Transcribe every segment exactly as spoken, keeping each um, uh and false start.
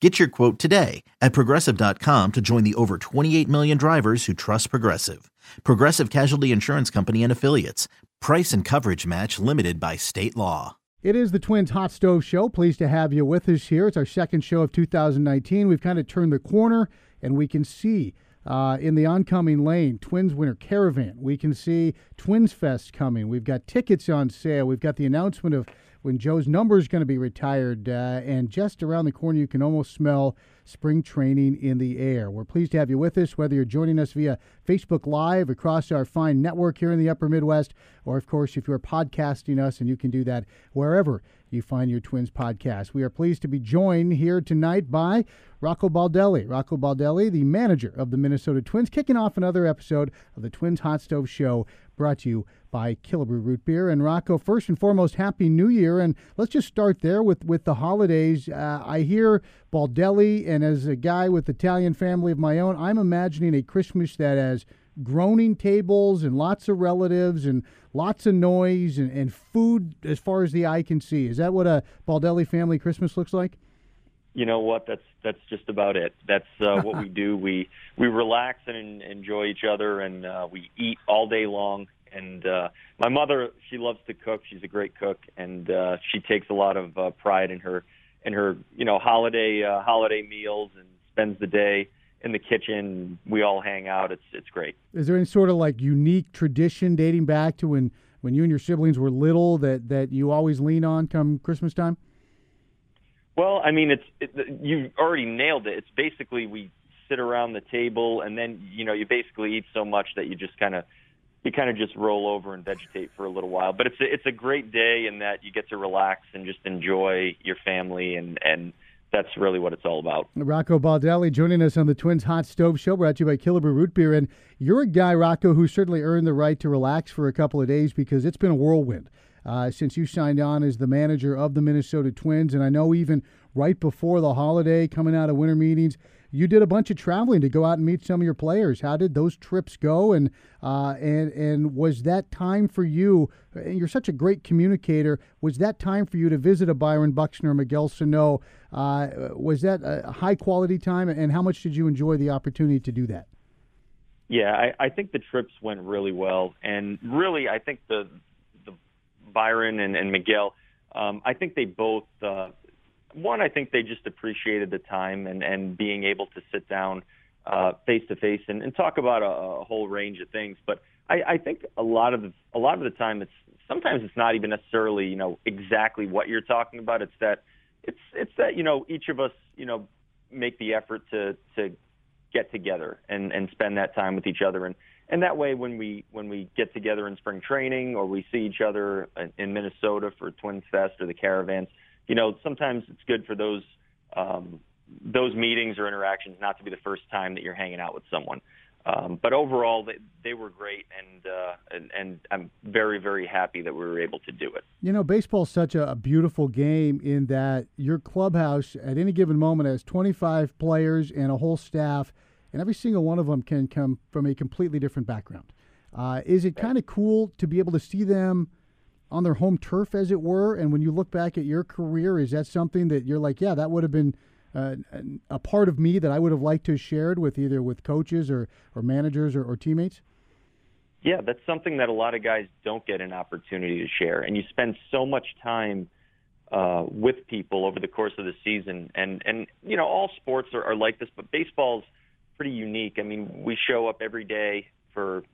Get your quote today at Progressive dot com to join the over twenty-eight million drivers who trust Progressive. Progressive Casualty Insurance Company and Affiliates. Price and coverage match limited by state law. It is the Twins Hot Stove Show. Pleased to have you with us here. It's our second show of two thousand nineteen. We've kind of turned the corner, and we can see uh, in the oncoming lane, Twins Winter Caravan. We can see Twins Fest coming. We've got tickets on sale. We've got the announcement of when Joe's number is going to be retired, uh, and just around the corner, you can almost smell spring training in the air. We're pleased to have you with us, whether you're joining us via Facebook Live across our fine network here in the Upper Midwest, or, of course, if you're podcasting us, and you can do that wherever you find your Twins podcast. We are pleased to be joined here tonight by Rocco Baldelli. Rocco Baldelli, the manager of the Minnesota Twins, kicking off another episode of the Twins Hot Stove Show, brought to you by Killebrew Root Beer. And Rocco, first and foremost, Happy New Year. And let's just start there with, with the holidays. Uh, I hear Baldelli, and as a guy with Italian family of my own, I'm imagining a Christmas that has groaning tables and lots of relatives and lots of noise and, and food as far as the eye can see. Is that what a Baldelli family Christmas looks like? You know what? That's that's just about it. That's uh, what we do. We we relax and enjoy each other, and uh, we eat all day long. And uh, my mother, she loves to cook. She's a great cook, and uh, she takes a lot of uh, pride in her in her you know holiday uh, holiday meals, and spends the day in the kitchen. We all hang out. It's it's great. Is there any sort of like unique tradition dating back to when, when you and your siblings were little that, that you always lean on come Christmas time? Well, I mean, it's it, you already nailed it. It's basically we sit around the table, and then you know you basically eat so much that you just kind of you kind of just roll over and vegetate for a little while. But it's a, it's a great day in that you get to relax and just enjoy your family, and, and that's really what it's all about. Rocco Baldelli joining us on the Twins Hot Stove Show, brought to you by Killebrew Root Beer. And you're a guy, Rocco, who certainly earned the right to relax for a couple of days, because it's been a whirlwind Uh, since you signed on as the manager of the Minnesota Twins. And I know even right before the holiday, coming out of winter meetings, you did a bunch of traveling to go out and meet some of your players. How did those trips go? And uh, and and was that time for you, and you're such a great communicator, was that time for you to visit a Byron Buxton or Miguel Sano? Uh, was that a high-quality time, and how much did you enjoy the opportunity to do that? Yeah, I, I think the trips went really well. And really, I think the Byron and, and Miguel, um, I think they both, uh, one, I think they just appreciated the time and, and being able to sit down uh, face-to-face and, and talk about a, a whole range of things. But I, I think a lot of the, a lot of the time, it's sometimes it's not even necessarily, you know, exactly what you're talking about. It's that, it's it's that, you know, each of us, you know, make the effort to, to get together and, and spend that time with each other. And And that way, when we when we get together in spring training, or we see each other in Minnesota for Twins Fest or the Caravans, you know, sometimes it's good for those um, those meetings or interactions not to be the first time that you're hanging out with someone. Um, but overall, they, they were great, and, uh, and and I'm very, very happy that we were able to do it. You know, baseball's such a, a beautiful game in that your clubhouse at any given moment has twenty-five players and a whole staff, and every single one of them can come from a completely different background. Uh, is it kind of cool to be able to see them on their home turf, as it were? And when you look back at your career, is that something that you're like, yeah, that would have been uh, a part of me that I would have liked to have shared with either with coaches or, or managers or, or teammates? Yeah, that's something that a lot of guys don't get an opportunity to share. And you spend so much time uh, with people over the course of the season. And, and you know, all sports are, are like this, but baseball's pretty unique. I mean, we show up every day for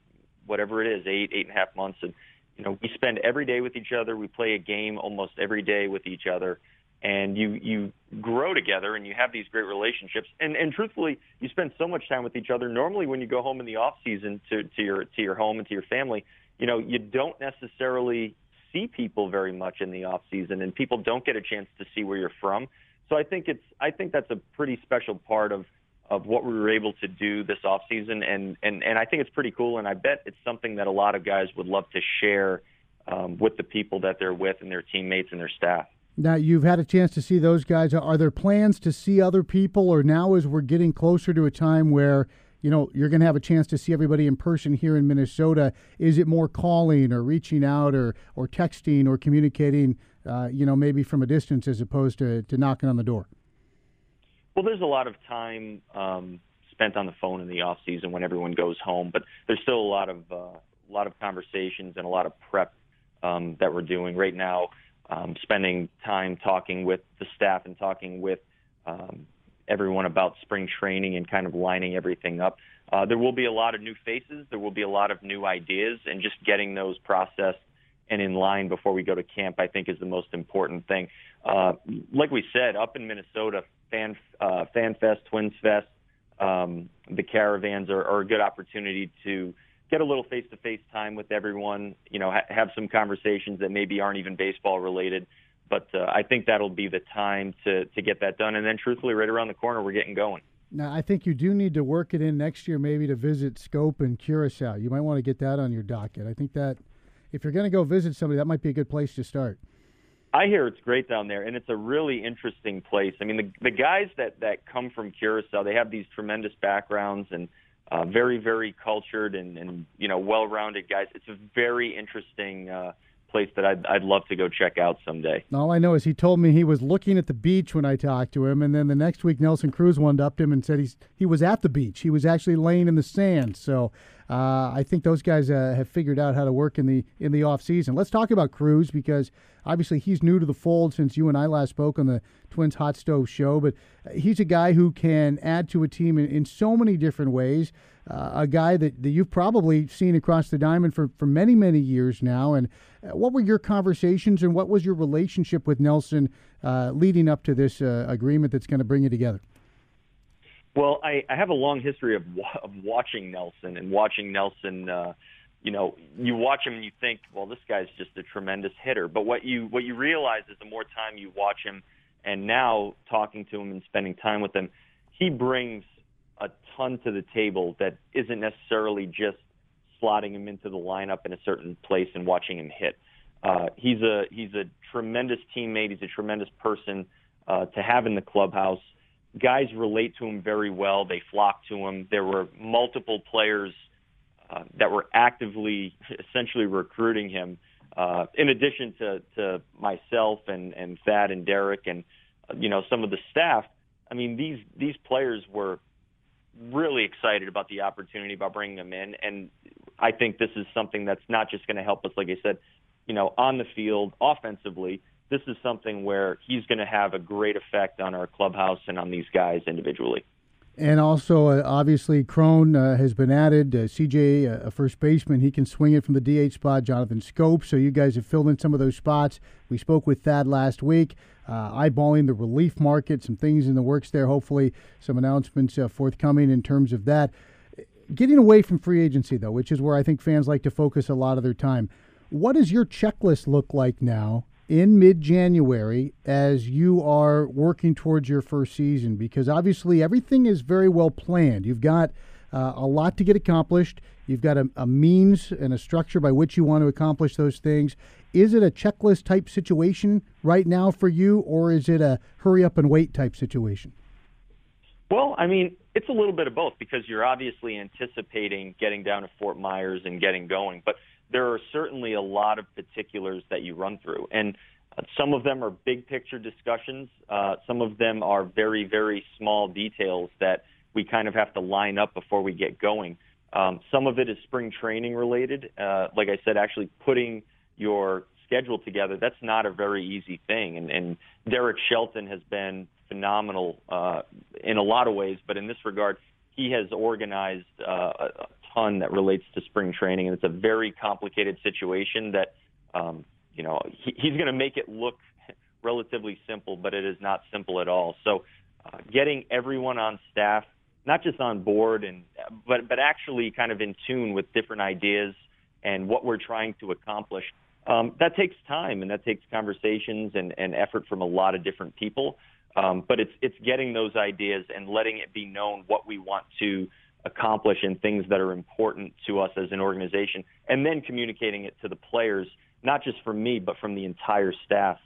whatever it is, eight, eight and a half months. And, you know, we spend every day with each other. We play a game almost every day with each other. And you, you grow together, and you have these great relationships. And, and truthfully, you spend so much time with each other. Normally, when you go home in the off season to, to your, to your home and to your family, you know, you don't necessarily see people very much in the off season, and people don't get a chance to see where you're from. So I think it's, I think that's a pretty special part of, of what we were able to do this offseason. And, and, and I think it's pretty cool, and I bet it's something that a lot of guys would love to share um, with the people that they're with and their teammates and their staff. Now, you've had a chance to see those guys. Are there plans to see other people, or now as we're getting closer to a time where, you know, you're going to have a chance to see everybody in person here in Minnesota, is it more calling or reaching out or, or texting or communicating, uh, you know, maybe from a distance as opposed to, to knocking on the door? Well, there's a lot of time um, spent on the phone in the off season when everyone goes home, but there's still a lot of uh, a lot of conversations and a lot of prep um, that we're doing right now. Um, spending time talking with the staff and talking with um, everyone about spring training and kind of lining everything up. Uh, there will be a lot of new faces. There will be a lot of new ideas, and just getting those processed and in line before we go to camp, I think, is the most important thing. Uh, like we said, up in Minnesota, Fan, uh, Fan Fest, Twins Fest, um, the caravans are, are a good opportunity to get a little face-to-face time with everyone, you know, ha- have some conversations that maybe aren't even baseball-related. But uh, I think that'll be the time to, to get that done. And then, truthfully, right around the corner, we're getting going. Now, I think you do need to work it in next year maybe to visit Scope and Curacao. You might want to get that on your docket. I think that if you're going to go visit somebody, that might be a good place to start. I hear it's great down there, and it's a really interesting place. I mean, the, the guys that, that come from Curacao, they have these tremendous backgrounds and Uh, very, very cultured and, and, you know, well-rounded guys. It's a very interesting uh, place that I'd, I'd love to go check out someday. All I know is he told me he was looking at the beach when I talked to him, and then the next week Nelson Cruz wound up to him and said he's, he was at the beach. He was actually laying in the sand. So uh, I think those guys uh, have figured out how to work in the in the offseason. Let's talk about Cruz, because obviously he's new to the fold since you and I last spoke on the Twins Hot Stove Show, but he's a guy who can add to a team in, in so many different ways, uh, a guy that, that you've probably seen across the diamond for, for many, many years now. And what were your conversations and what was your relationship with Nelson uh, leading up to this uh, agreement that's going to bring you together? Well, I, I have a long history of, of watching Nelson and watching Nelson uh, you know, you watch him and you think, well, this guy's just a tremendous hitter. But what you what you realize is the more time you watch him, and now talking to him and spending time with him, he brings a ton to the table that isn't necessarily just slotting him into the lineup in a certain place and watching him hit. Uh, he's a he's a tremendous teammate. He's a tremendous person uh, to have in the clubhouse. Guys relate to him very well. They flock to him. There were multiple players Uh, that were actively essentially recruiting him, uh, in addition to, to myself and, and Thad and Derek and, uh, you know, some of the staff. I mean, these these players were really excited about the opportunity, about bringing them in. And I think this is something that's not just going to help us, like I said, you know, on the field offensively. This is something where he's going to have a great effect on our clubhouse and on these guys individually. And also, uh, obviously, Cron uh, has been added. Uh, C J, uh, a first baseman, he can swing it from the D H spot. Jonathan Schoop. So you guys have filled in some of those spots. We spoke with Thad last week, uh, eyeballing the relief market, some things in the works there. Hopefully, some announcements uh, forthcoming in terms of that. Getting away from free agency, though, which is where I think fans like to focus a lot of their time. What does your checklist look like now in mid-January as you are working towards your first season? Because obviously everything is very well planned. You've got uh, a lot to get accomplished. You've got a, a means and a structure by which you want to accomplish those things. Is it a checklist type situation right now for you, or is it a hurry up and wait type situation? Well, I mean, it's a little bit of both, because you're obviously anticipating getting down to Fort Myers and getting going, but there are certainly a lot of particulars that you run through. And some of them are big picture discussions. Uh, some of them are very, very small details that we kind of have to line up before we get going. Um, some of it is spring training related. Uh, like I said, actually putting your schedule together, that's not a very easy thing. And, and Derek Shelton has been phenomenal uh, in a lot of ways, but in this regard, he has organized uh, a ton that relates to spring training, and it's a very complicated situation that, um, you know, he, he's going to make it look relatively simple, but it is not simple at all. So uh, getting everyone on staff, not just on board, and but, but actually kind of in tune with different ideas and what we're trying to accomplish, um, that takes time, and that takes conversations and, and effort from a lot of different people. Um, but it's it's getting those ideas and letting it be known what we want to accomplish and things that are important to us as an organization, and then communicating it to the players, not just from me, but from the entire staff.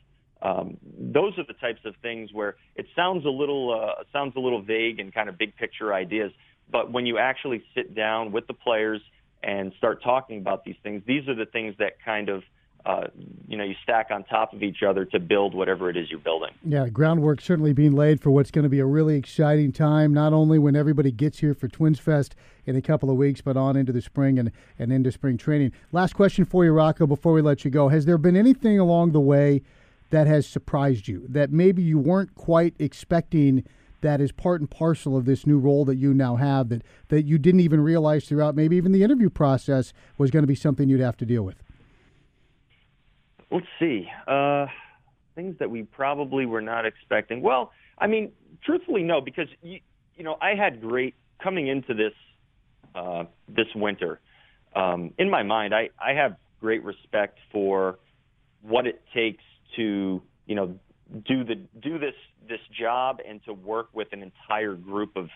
Um, those are the types of things where it sounds a little uh, sounds a little vague and kind of big picture ideas, but when you actually sit down with the players and start talking about these things, these are the things that kind of Uh, you know, you stack on top of each other to build whatever it is you're building. Yeah, groundwork certainly being laid for what's going to be a really exciting time, not only when everybody gets here for Twins Fest in a couple of weeks, but on into the spring and, and into spring training. Last question for you, Rocco, before we let you go. Has there been anything along the way that has surprised you, that maybe you weren't quite expecting, that is part and parcel of this new role that you now have, that, that you didn't even realize throughout maybe even the interview process was going to be something you'd have to deal with? Let's see. Uh, things that we probably were not expecting. Well, I mean, truthfully, no, because, you, you know, I had great coming into this uh, this winter. Um, in my mind, I, I have great respect for what it takes to, you know, do the do this this job and to work with an entire group of,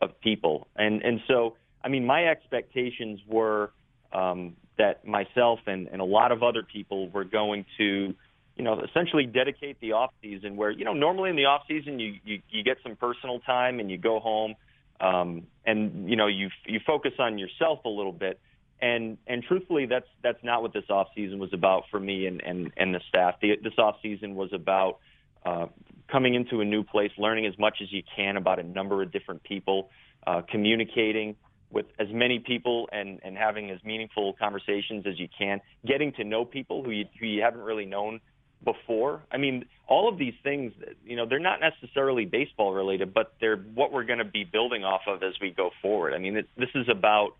of people. And, and so, I mean, my expectations were um, – that myself and, and a lot of other people were going to, you know, essentially dedicate the off season where, you know, normally in the off season you, you, you get some personal time and you go home um, and, you know, you you focus on yourself a little bit. And and truthfully, that's that's not what this off season was about for me and, and, and the staff. The, this off season was about uh, coming into a new place, learning as much as you can about a number of different people, uh, communicating with as many people and, and having as meaningful conversations as you can, getting to know people who you, who you haven't really known before. I mean, all of these things, you know, they're not necessarily baseball related, but they're what we're going to be building off of as we go forward. I mean, it, this is about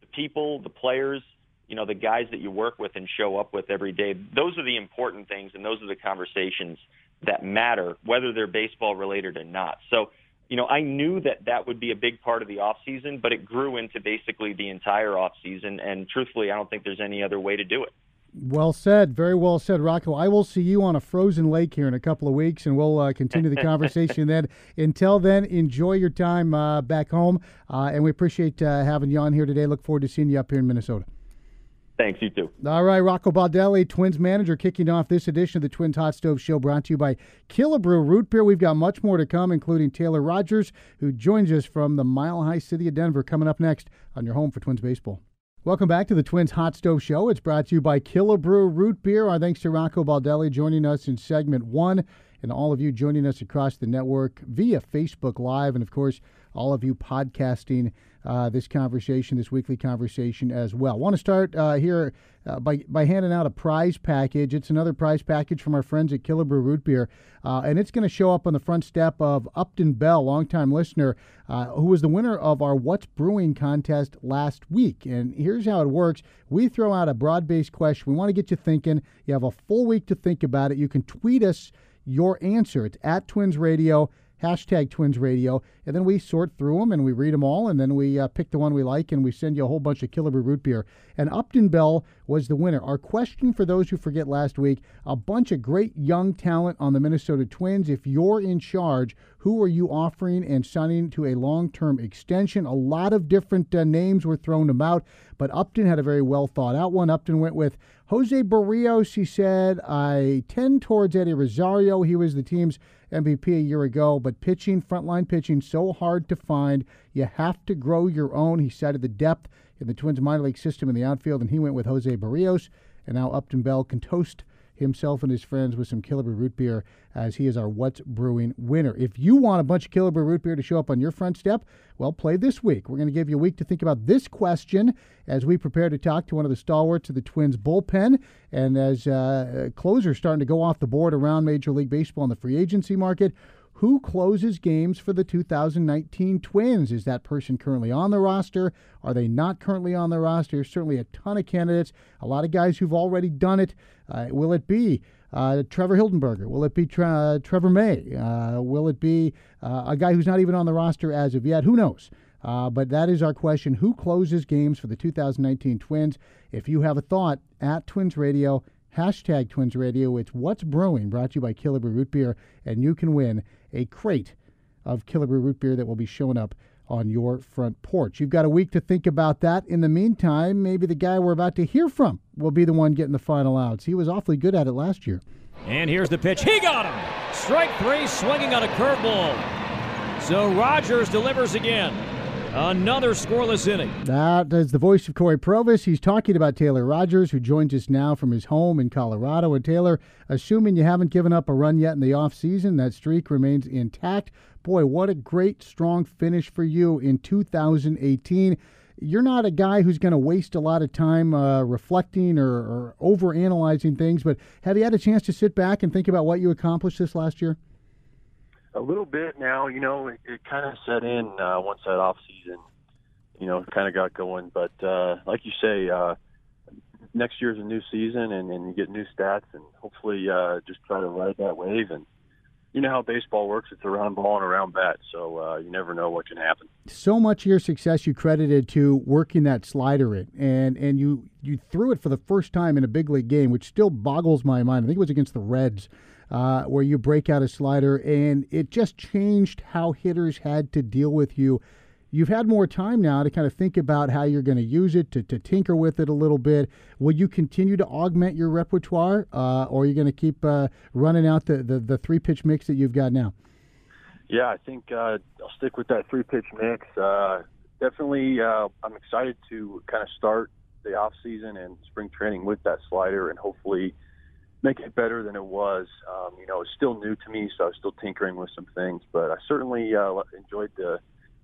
the people, the players, you know, the guys that you work with and show up with every day. Those are the important things, and those are the conversations that matter, whether they're baseball related or not. So, you know, I knew that that would be a big part of the offseason, but it grew into basically the entire offseason. And truthfully, I don't think there's any other way to do it. Well said. Very well said, Rocco. I will see you on a frozen lake here in a couple of weeks, and we'll uh, continue the conversation then. Until then, enjoy your time uh, back home. Uh, and we appreciate uh, having you on here today. Look forward to seeing you up here in Minnesota. Thanks, you too. All right, Rocco Baldelli, Twins manager, kicking off this edition of the Twins Hot Stove Show, brought to you by Killebrew Root Beer. We've got much more to come, including Taylor Rogers, who joins us from the mile-high city of Denver, coming up next on your home for Twins baseball. Welcome back to the Twins Hot Stove Show. It's brought to you by Killebrew Root Beer. Our thanks to Rocco Baldelli joining us in segment one, and all of you joining us across the network via Facebook Live, and, of course, all of you podcasting uh, this conversation, this weekly conversation as well. I want to start uh, here uh, by by handing out a prize package. It's another prize package from our friends at Killebrew Root Beer, uh, and it's going to show up on the front step of Upton Bell, longtime listener, uh, who was the winner of our What's Brewing contest last week. And here's how it works. We throw out a broad-based question. We want to get you thinking. You have a full week to think about it. You can tweet us your answer. It's at Twins Radio, hashtag Twins Radio, and then we sort through them and we read them all, and then we uh, pick the one we like, and we send you a whole bunch of Killebrew Root Beer. And Upton Bell was the winner. Our question, for those who forget last week, a bunch of great young talent on the Minnesota Twins. If you're in charge, who are you offering and signing to a long-term extension? A lot of different uh, names were thrown about, but Upton had a very well-thought-out one. Upton went with José Berríos. He said, I tend towards Eddie Rosario. He was the team's M V P a year ago, but pitching, frontline pitching, so hard to find. You have to grow your own. He cited the depth in the Twins minor league system in the outfield, and he went with José Berríos. And now Upton Bell can toast himself and his friends with some Killebrew Root Beer, as he is our What's Brewing winner. If you want a bunch of Killebrew Root Beer to show up on your front step, well, play this week. We're going to give you a week to think about this question as we prepare to talk to one of the stalwarts of the Twins bullpen, and as uh, closers starting to go off the board around Major League Baseball in the free agency market. Who closes games for the two thousand nineteen Twins? Is that person currently on the roster? Are they not currently on the roster? There's certainly a ton of candidates, a lot of guys who've already done it. Uh, will it be uh, Trevor Hildenberger? Will it be tra- Trevor May? Uh, will it be uh, a guy who's not even on the roster as of yet? Who knows? Uh, but that is our question. Who closes games for the two thousand nineteen Twins? If you have a thought, at Twins Radio, hashtag Twins Radio. It's What's Brewing, brought to you by Killebrew Root Beer, and you can win a crate of Killebrew Root Beer that will be showing up on your front porch. You've got a week to think about that. In the meantime, maybe the guy we're about to hear from will be the one getting the final outs. He was awfully good at it last year. And here's the pitch. He got him! Strike three, swinging on a curveball. So Rogers delivers again. Another scoreless inning. That is the voice of Cory Provus. He's talking about Taylor Rogers, who joins us now from his home in Colorado. And Taylor, assuming you haven't given up a run yet in the offseason, that streak remains intact. Boy, what a great, strong finish for you in two thousand eighteen. You're not a guy who's going to waste a lot of time uh, reflecting or, or overanalyzing things, but have you had a chance to sit back and think about what you accomplished this last year? A little bit now, you know, it, it kind of set in uh, once that off season, you know, kind of got going. But uh, like you say, uh, next year's a new season, and, and you get new stats, and hopefully uh, just try to ride that wave. And you know how baseball works. It's a round ball and a round bat, so uh, you never know what can happen. So much of your success you credited to working that slider in, and, and you, you threw it for the first time in a big league game, which still boggles my mind. I think it was against the Reds. Uh, where you break out a slider, and it just changed how hitters had to deal with you. You've had more time now to kind of think about how you're going to use it, to, to tinker with it a little bit. Will you continue to augment your repertoire, uh, or are you going to keep uh, running out the, the, the three-pitch mix that you've got now? Yeah, I think uh, I'll stick with that three-pitch mix. Uh, definitely uh, I'm excited to kind of start the off-season and spring training with that slider and hopefully – make it better than it was. Um, you know, it's still new to me, so I was still tinkering with some things, but I certainly uh, enjoyed the,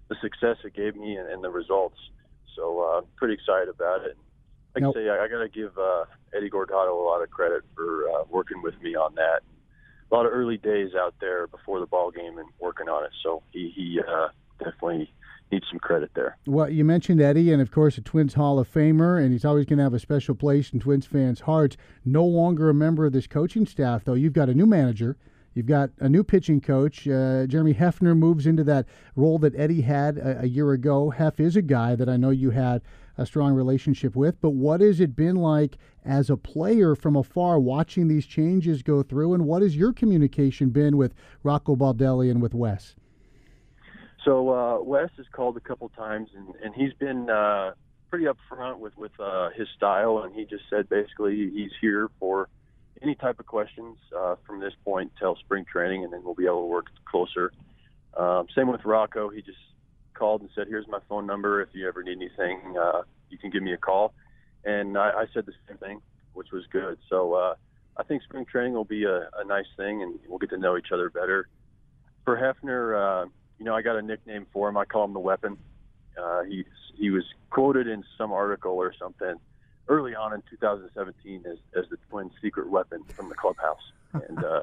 the success it gave me and, and the results. So uh, I'm pretty excited about it. Like nope. I say, I, I got to give uh, Eddie Guardado a lot of credit for uh, working with me on that. A lot of early days out there before the ball game and working on it. So he, he uh, definitely needs some credit there. Well, you mentioned Eddie, and of course a Twins Hall of Famer, and he's always going to have a special place in Twins fans' hearts. No longer a member of this coaching staff, though. You've got a new manager. You've got a new pitching coach. Uh, Jeremy Hefner moves into that role that Eddie had a, a year ago. Hef is a guy that I know you had a strong relationship with, but what has it been like as a player from afar watching these changes go through, and what has your communication been with Rocco Baldelli and with Wes? So uh, Wes has called a couple times, and, and he's been uh, pretty upfront with with uh, his style, and he just said basically he's here for any type of questions uh, from this point till spring training, and then we'll be able to work closer. Um, same with Rocco. He just called and said, here's my phone number. If you ever need anything, uh, you can give me a call. And I, I said the same thing, which was good. So uh, I think spring training will be a, a nice thing, and we'll get to know each other better. For Hefner, uh, you know, I got a nickname for him. I call him the Weapon. Uh, he he was quoted in some article or something early on in two thousand seventeen as, as the Twins' secret weapon from the clubhouse. And uh,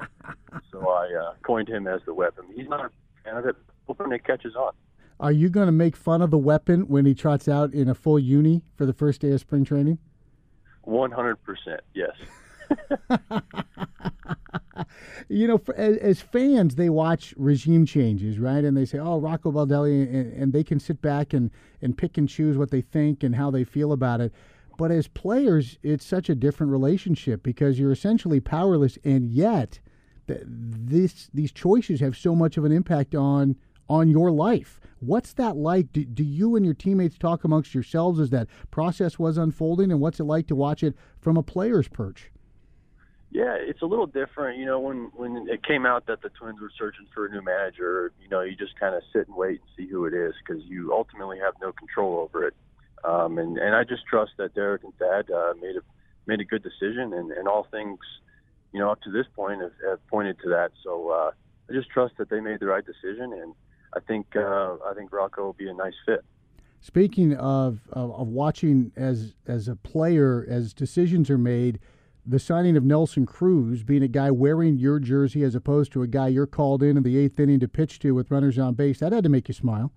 so I uh, coined him as the Weapon. He's not a fan of it, but when it catches on. Are you going to make fun of the Weapon when he trots out in a full uni for the first day of spring training? one hundred percent, yes. You know, for, as, as fans, they watch regime changes, right? And they say, oh, Rocco Baldelli, and, and they can sit back and, and pick and choose what they think and how they feel about it. But as players, it's such a different relationship because you're essentially powerless, and yet th- this these choices have so much of an impact on on your life. What's that like? Do, do you and your teammates talk amongst yourselves as that process was unfolding, and what's it like to watch it from a player's perch? Yeah, it's a little different. You know, when, when it came out that the Twins were searching for a new manager, you know, you just kind of sit and wait and see who it is because you ultimately have no control over it. Um, and, and I just trust that Derek and Thad uh, made a made a good decision, and, and all things, you know, up to this point have, have pointed to that. So uh, I just trust that they made the right decision, and I think uh, I think Rocco will be a nice fit. Speaking of, of, of watching as as a player, as decisions are made, the signing of Nelson Cruz, being a guy wearing your jersey as opposed to a guy you're called in in the eighth inning to pitch to with runners on base, that had to make you smile.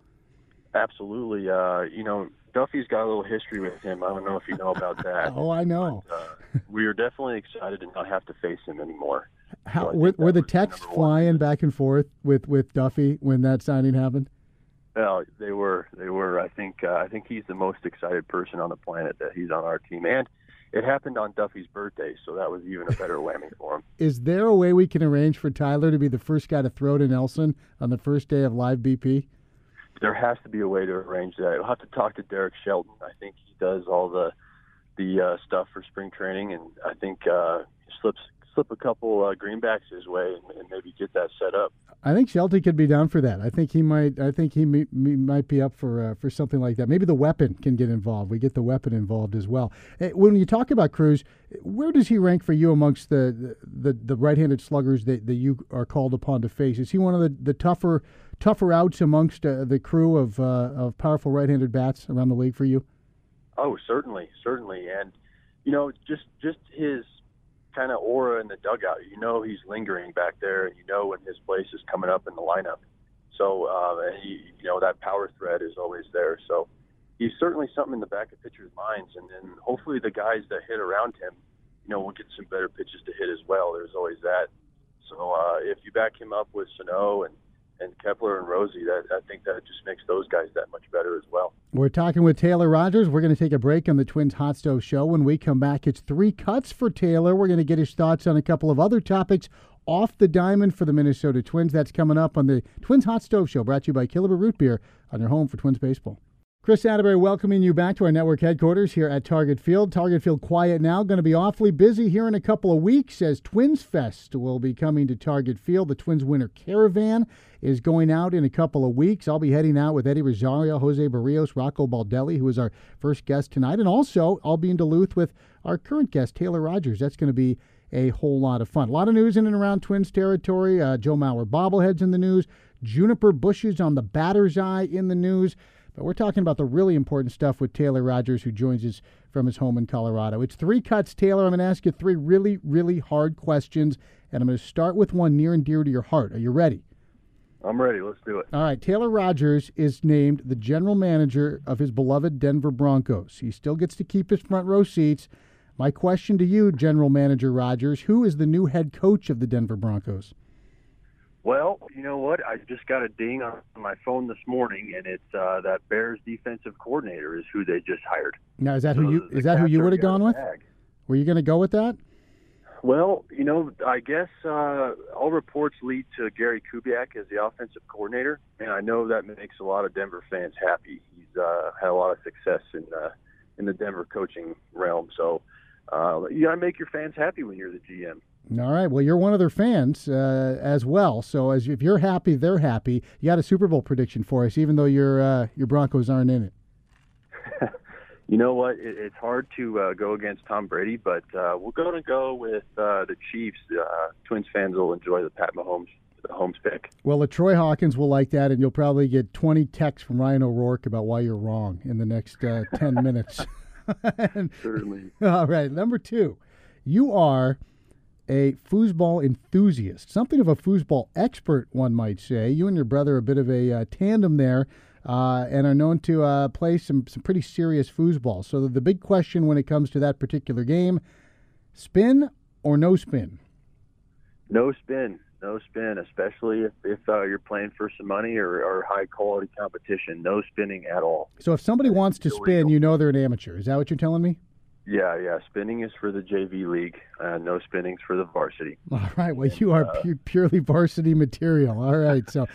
Absolutely. Uh, you know, Duffy's got a little history with him. I don't know if you know about that. Oh, I know. But, uh, we were definitely excited to not have to face him anymore. How, so were were the texts flying back and forth with, with Duffy when that signing happened? No, they were. They were. I think, uh, I think he's the most excited person on the planet that he's on our team. And It happened on Duffy's birthday, so that was even a better whammy for him. Is there a way we can arrange for Tyler to be the first guy to throw to Nelson on the first day of live B P? There has to be a way to arrange that. I'll have to talk to Derek Shelton. I think he does all the the uh, stuff for spring training, and I think uh, slips slip a couple uh, greenbacks his way and, and maybe get that set up. I think Shelton could be down for that. I think he might. I think he may, may, might be up for uh, for something like that. Maybe the weapon can get involved. We get the weapon involved as well. When you talk about Cruz, where does he rank for you amongst the the, the right-handed sluggers that, that you are called upon to face? Is he one of the, the tougher tougher outs amongst uh, the crew of uh, of powerful right-handed bats around the league for you? Oh, certainly, certainly, and you know, just just his kind of aura in the dugout. You know he's lingering back there, and you know when his place is coming up in the lineup. So, uh, and he, you know, that power thread is always there. So he's certainly something in the back of pitchers' minds, and then hopefully the guys that hit around him, you know, will get some better pitches to hit as well. There's always that. So uh, if you back him up with Sano and and Kepler and Rosie, that, I think that just makes those guys that much better as well. We're talking with Taylor Rogers. We're going to take a break on the Twins Hot Stove Show. When we come back, it's three cuts for Taylor. We're going to get his thoughts on a couple of other topics off the diamond for the Minnesota Twins. That's coming up on the Twins Hot Stove Show, brought to you by Killebrew Root Beer, on your home for Twins baseball. Chris Atterbury welcoming you back to our network headquarters here at Target Field. Target Field quiet now. Going to be awfully busy here in a couple of weeks as Twins Fest will be coming to Target Field. The Twins Winter Caravan is going out in a couple of weeks. I'll be heading out with Eddie Rosario, José Berríos, Rocco Baldelli, who is our first guest tonight. And also, I'll be in Duluth with our current guest, Taylor Rogers. That's going to be a whole lot of fun. A lot of news in and around Twins territory. Uh, Joe Mauer bobbleheads in the news. Juniper bushes on the batter's eye in the news. But we're talking about the really important stuff with Taylor Rogers, who joins us from his home in Colorado. It's three cuts, Taylor. I'm going to ask you three really, really hard questions, and I'm going to start with one near and dear to your heart. Are you ready? I'm ready. Let's do it. All right. Taylor Rogers is named the general manager of his beloved Denver Broncos. He still gets to keep his front row seats. My question to you, General Manager Rogers, who is the new head coach of the Denver Broncos? Well, you know what? I just got a ding on my phone this morning, and it's uh, that Bears defensive coordinator is who they just hired. Now, is that so who you is that who you would have gone with? Bag. Were you going to go with that? Well, you know, I guess uh, all reports lead to Gary Kubiak as the offensive coordinator, and I know that makes a lot of Denver fans happy. He's uh, had a lot of success in uh, in the Denver coaching realm, so uh, you got to make your fans happy when you're the G M. All right. Well, you're one of their fans uh, as well. So as if you're happy, they're happy. You got a Super Bowl prediction for us, even though your uh, your Broncos aren't in it. You know what? It, it's hard to uh, go against Tom Brady, but uh, we're going to go with uh, the Chiefs. Uh, Twins fans will enjoy the Pat Mahomes the Holmes pick. Well, LaTroy Hawkins will like that, and you'll probably get twenty texts from Ryan O'Rourke about why you're wrong in the next uh, ten minutes. and, Certainly. All right. Number two, you are a foosball enthusiast, something of a foosball expert, one might say. You and your brother are a bit of a uh, tandem there uh, and are known to uh, play some, some pretty serious foosball. So the, the big question when it comes to that particular game, spin or no spin? No spin, no spin, especially if, if uh, you're playing for some money or, or high-quality competition. No spinning at all. So if somebody wants to spin, you know they're an amateur. Is that what you're telling me? Yeah, yeah. Spinning is for the J V League. Uh, no spinning's for the varsity. All right. Well, you are pu- purely varsity material. All right. So,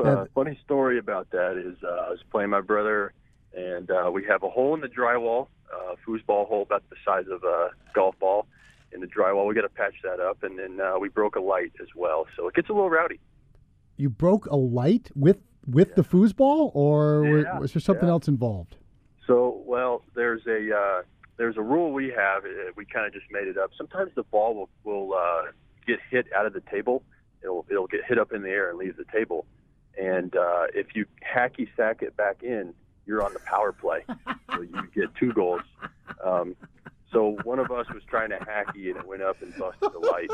uh, uh, funny story about that is uh, I was playing my brother, and uh, we have a hole in the drywall, a uh, foosball hole about the size of a golf ball in the drywall. We got to patch that up, and then uh, we broke a light as well. So it gets a little rowdy. You broke a light with, with yeah. the foosball, or yeah, was there something yeah. else involved? So, well, there's a uh, – There's a rule we have. We kind of just made it up. Sometimes the ball will, will uh, get hit out of the table. It'll it'll get hit up in the air and leave the table. And uh, if you hacky sack it back in, you're on the power play. So you get two goals. Um, so one of us was trying to hacky, and it went up and busted the light.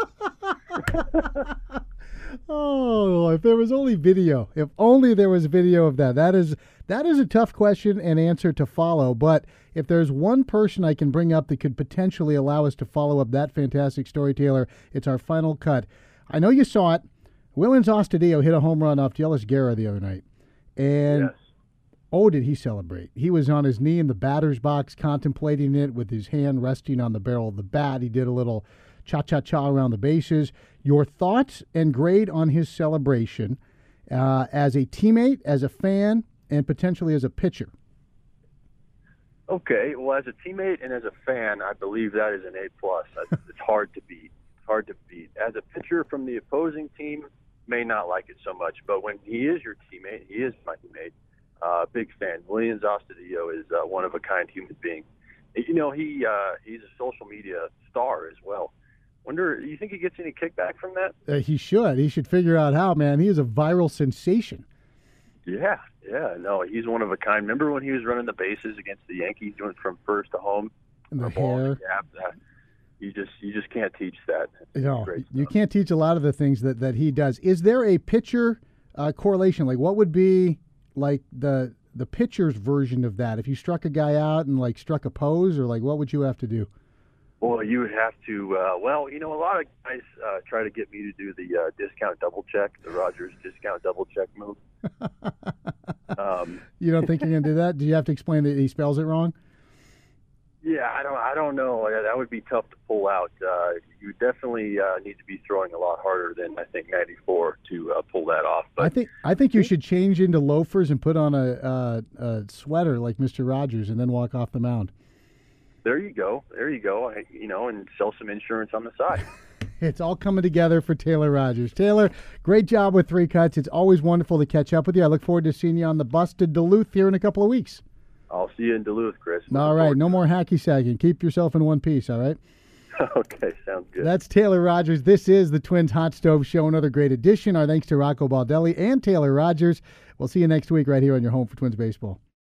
Oh, if there was only video. If only there was video of that. That is that is a tough question and answer to follow, but if there's one person I can bring up that could potentially allow us to follow up that fantastic story, Taylor, it's our final cut. I know you saw it. Willians Astudillo hit a home run off Yelis Guerra the other night. And yes. Oh, did he celebrate. He was on his knee in the batter's box contemplating it with his hand resting on the barrel of the bat. He did a little cha-cha-cha around the bases. Your thoughts and grade on his celebration uh, as a teammate, as a fan, and potentially as a pitcher. Okay, well, as a teammate and as a fan, I believe that is an A plus. It's hard to beat. It's hard to beat. As a pitcher from the opposing team, may not like it so much, but when he is your teammate, he is my teammate. Uh, big fan. Willians Astudillo is uh, one of a kind human being. You know, he uh, he's a social media star as well. Wonder, you think he gets any kickback from that? Uh, he should. He should figure out how, man. He is a viral sensation. Yeah, yeah. No, he's one of a kind. Remember when he was running the bases against the Yankees, doing from first to home? And the hair. Yeah, you just you just can't teach that. It's no, you can't teach a lot of the things that, that he does. Is there a pitcher uh, correlation? Like, what would be like the the pitcher's version of that? If you struck a guy out and like struck a pose, or like what would you have to do? Well, you would have to, uh, well, you know, a lot of guys uh, try to get me to do the uh, discount double check, the Rogers discount double check move. um, you don't think you're going to do that? Do you have to explain that he spells it wrong? Yeah, I don't I don't know. That would be tough to pull out. Uh, you definitely uh, need to be throwing a lot harder than, I think, ninety-four to uh, pull that off. But I think I think you should change into loafers and put on a, a, a sweater like Mister Rogers and then walk off the mound. There you go. There you go. I, you know, and sell some insurance on the side. It's all coming together for Taylor Rogers. Taylor, great job with Three Cuts. It's always wonderful to catch up with you. I look forward to seeing you on the bus to Duluth here in a couple of weeks. I'll see you in Duluth, Chris. Looking all right. No more hacky-sacking. Keep yourself in one piece, all right? Okay, sounds good. That's Taylor Rogers. This is the Twins Hot Stove Show, another great edition. Our thanks to Rocco Baldelli and Taylor Rogers. We'll see you next week right here on your home for Twins Baseball.